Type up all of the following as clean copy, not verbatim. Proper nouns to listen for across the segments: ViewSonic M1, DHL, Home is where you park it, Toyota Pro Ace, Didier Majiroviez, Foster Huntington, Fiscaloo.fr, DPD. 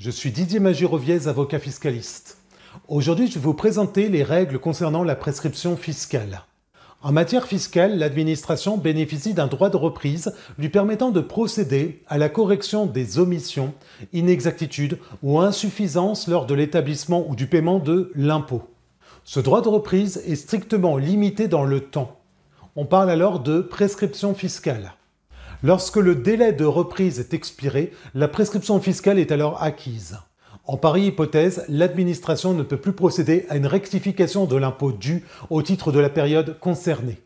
Je suis Didier Majiroviez, avocat fiscaliste. Aujourd'hui, je vais vous présenter les règles concernant la prescription fiscale. En matière fiscale, l'administration bénéficie d'un droit de reprise lui permettant de procéder à la correction des omissions, inexactitudes ou insuffisances lors de l'établissement ou du paiement de l'impôt. Ce droit de reprise est strictement limité dans le temps. On parle alors de prescription fiscale. Lorsque le délai de reprise est expiré, la prescription fiscale est alors acquise. En pareille hypothèse, l'administration ne peut plus procéder à une rectification de l'impôt dû au titre de la période concernée.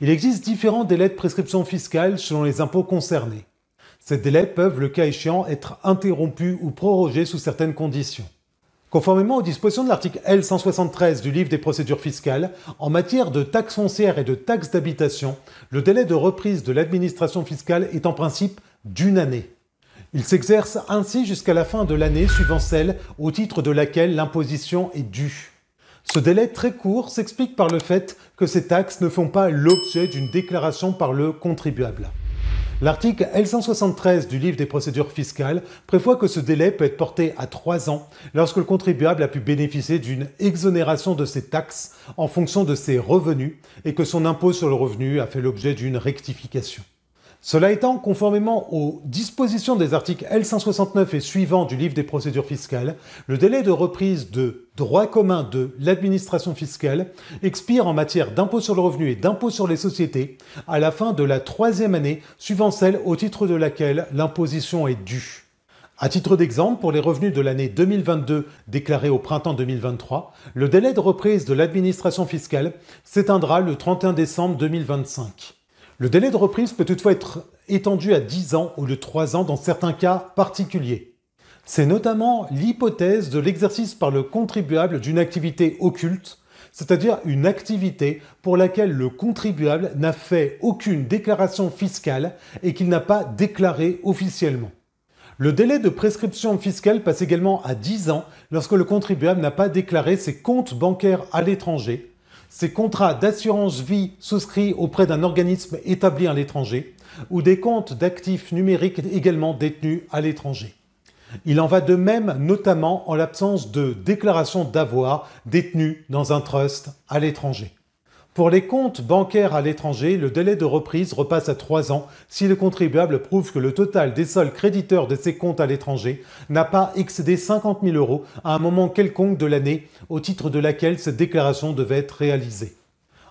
Il existe différents délais de prescription fiscale selon les impôts concernés. Ces délais peuvent, le cas échéant, être interrompus ou prorogés sous certaines conditions. Conformément aux dispositions de l'article L173 du livre des procédures fiscales, en matière de taxes foncières et de taxes d'habitation, le délai de reprise de l'administration fiscale est en principe d'une année. Il s'exerce ainsi jusqu'à la fin de l'année suivant celle au titre de laquelle l'imposition est due. Ce délai très court s'explique par le fait que ces taxes ne font pas l'objet d'une déclaration par le contribuable. L'article L173 du livre des procédures fiscales prévoit que ce délai peut être porté à 3 ans lorsque le contribuable a pu bénéficier d'une exonération de ses taxes en fonction de ses revenus et que son impôt sur le revenu a fait l'objet d'une rectification. Cela étant, conformément aux dispositions des articles L169 et suivants du livre des procédures fiscales, le délai de reprise de droit commun de l'administration fiscale expire en matière d'impôt sur le revenu et d'impôt sur les sociétés à la fin de la 3e année suivant celle au titre de laquelle l'imposition est due. À titre d'exemple, pour les revenus de l'année 2022 déclarés au printemps 2023, le délai de reprise de l'administration fiscale s'éteindra le 31 décembre 2025. Le délai de reprise peut toutefois être étendu à 10 ans au lieu de 3 ans dans certains cas particuliers. C'est notamment l'hypothèse de l'exercice par le contribuable d'une activité occulte, c'est-à-dire une activité pour laquelle le contribuable n'a fait aucune déclaration fiscale et qu'il n'a pas déclaré officiellement. Le délai de prescription fiscale passe également à 10 ans lorsque le contribuable n'a pas déclaré ses comptes bancaires à l'étranger, ces contrats d'assurance vie souscrits auprès d'un organisme établi à l'étranger ou des comptes d'actifs numériques également détenus à l'étranger. Il en va de même notamment en l'absence de déclaration d'avoir détenu dans un trust à l'étranger. Pour les comptes bancaires à l'étranger, le délai de reprise repasse à 3 ans si le contribuable prouve que le total des seuls créditeurs de ses comptes à l'étranger n'a pas excédé 50 000 € à un moment quelconque de l'année au titre de laquelle cette déclaration devait être réalisée.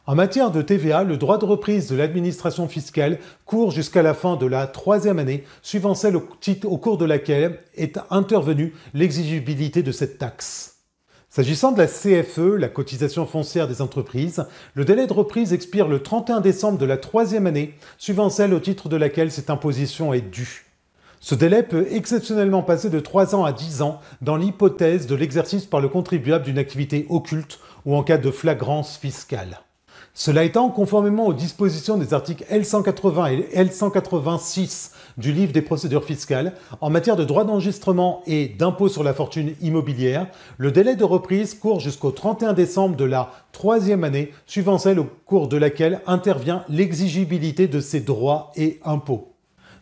En matière de TVA, le droit de reprise de l'administration fiscale court jusqu'à la fin de la 3e année suivant celle au cours de laquelle est intervenue l'exigibilité de cette taxe. S'agissant de la CFE, la cotisation foncière des entreprises, le délai de reprise expire le 31 décembre de la 3e année, suivant celle au titre de laquelle cette imposition est due. Ce délai peut exceptionnellement passer de 3 ans à 10 ans dans l'hypothèse de l'exercice par le contribuable d'une activité occulte ou en cas de flagrance fiscale. Cela étant, conformément aux dispositions des articles L180 et L186 du livre des procédures fiscales, en matière de droits d'enregistrement et d'impôt sur la fortune immobilière, le délai de reprise court jusqu'au 31 décembre de la 3e année, suivant celle au cours de laquelle intervient l'exigibilité de ces droits et impôts.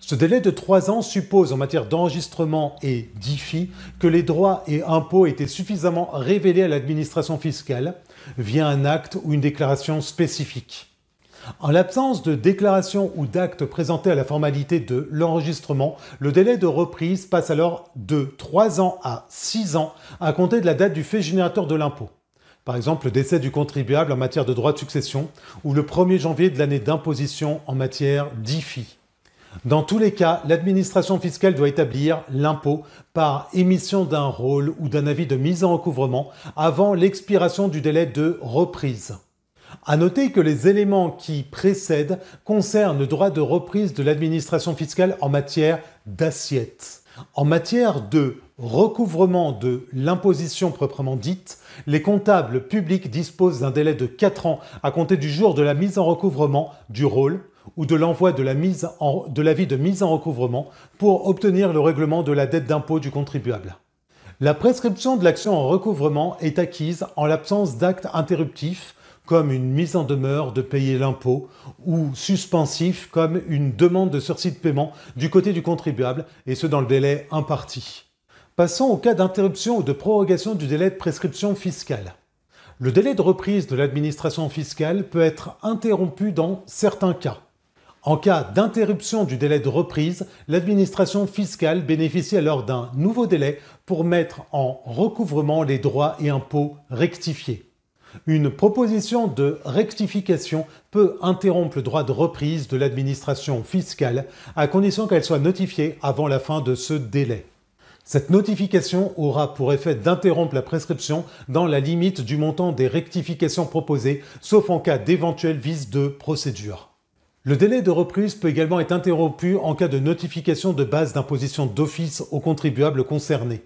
Ce délai de 3 ans suppose, en matière d'enregistrement et d'IFI, que les droits et impôts étaient suffisamment révélés à l'administration fiscale via un acte ou une déclaration spécifique. En l'absence de déclaration ou d'acte présenté à la formalité de l'enregistrement, le délai de reprise passe alors de 3 ans à 6 ans à compter de la date du fait générateur de l'impôt. Par exemple, le décès du contribuable en matière de droit de succession ou le 1er janvier de l'année d'imposition en matière d'IFI. Dans tous les cas, l'administration fiscale doit établir l'impôt par émission d'un rôle ou d'un avis de mise en recouvrement avant l'expiration du délai de reprise. À noter que les éléments qui précèdent concernent le droit de reprise de l'administration fiscale en matière d'assiette. En matière de recouvrement de l'imposition proprement dite, les comptables publics disposent d'un délai de 4 ans à compter du jour de la mise en recouvrement du rôle ou de l'envoi de l'avis de mise en recouvrement pour obtenir le règlement de la dette d'impôt du contribuable. La prescription de l'action en recouvrement est acquise en l'absence d'actes interruptifs comme une mise en demeure de payer l'impôt ou suspensif comme une demande de sursis de paiement du côté du contribuable et ce dans le délai imparti. Passons au cas d'interruption ou de prorogation du délai de prescription fiscale. Le délai de reprise de l'administration fiscale peut être interrompu dans certains cas. En cas d'interruption du délai de reprise, l'administration fiscale bénéficie alors d'un nouveau délai pour mettre en recouvrement les droits et impôts rectifiés. Une proposition de rectification peut interrompre le droit de reprise de l'administration fiscale à condition qu'elle soit notifiée avant la fin de ce délai. Cette notification aura pour effet d'interrompre la prescription dans la limite du montant des rectifications proposées, sauf en cas d'éventuel vice de procédure. Le délai de reprise peut également être interrompu en cas de notification de base d'imposition d'office aux contribuables concernés.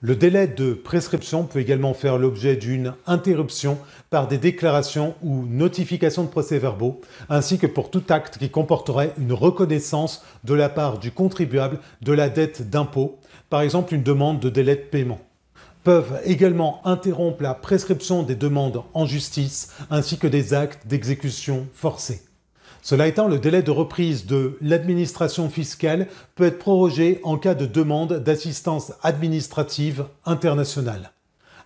Le délai de prescription peut également faire l'objet d'une interruption par des déclarations ou notifications de procès-verbaux, ainsi que pour tout acte qui comporterait une reconnaissance de la part du contribuable de la dette d'impôt, par exemple une demande de délai de paiement. Peuvent également interrompre la prescription des demandes en justice, ainsi que des actes d'exécution forcée. Cela étant, le délai de reprise de l'administration fiscale peut être prorogé en cas de demande d'assistance administrative internationale.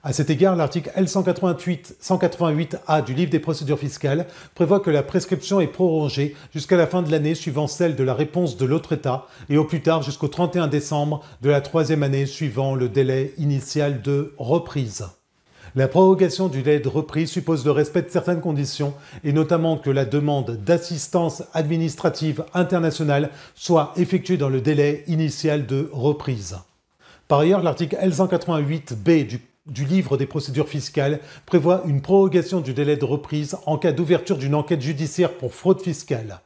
À cet égard, l'article L188-188A du Livre des procédures fiscales prévoit que la prescription est prorogée jusqu'à la fin de l'année suivant celle de la réponse de l'autre État et au plus tard jusqu'au 31 décembre de la troisième année suivant le délai initial de reprise. La prorogation du délai de reprise suppose le respect de certaines conditions et notamment que la demande d'assistance administrative internationale soit effectuée dans le délai initial de reprise. Par ailleurs, l'article L188B du Livre des procédures fiscales prévoit une prorogation du délai de reprise en cas d'ouverture d'une enquête judiciaire pour fraude fiscale.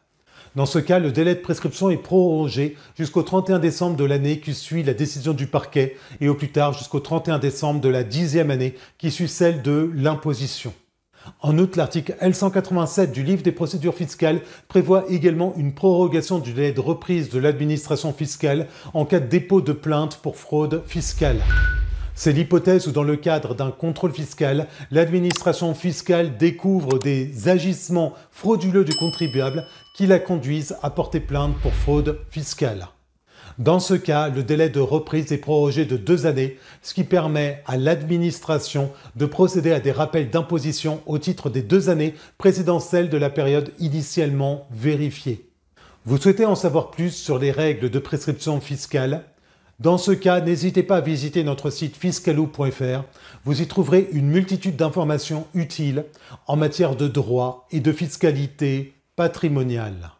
Dans ce cas, le délai de prescription est prorogé jusqu'au 31 décembre de l'année qui suit la décision du parquet et au plus tard jusqu'au 31 décembre de la 10e année qui suit celle de l'imposition. En outre, l'article L187 du Livre des procédures fiscales prévoit également une prorogation du délai de reprise de l'administration fiscale en cas de dépôt de plainte pour fraude fiscale. C'est l'hypothèse où, dans le cadre d'un contrôle fiscal, l'administration fiscale découvre des agissements frauduleux du contribuable qui la conduisent à porter plainte pour fraude fiscale. Dans ce cas, le délai de reprise est prorogé de 2 années, ce qui permet à l'administration de procéder à des rappels d'imposition au titre des 2 années précédant celle de la période initialement vérifiée. Vous souhaitez en savoir plus sur les règles de prescription fiscale ? Dans ce cas, n'hésitez pas à visiter notre site Fiscaloo.fr. Vous y trouverez une multitude d'informations utiles en matière de droit et de fiscalité patrimoniale.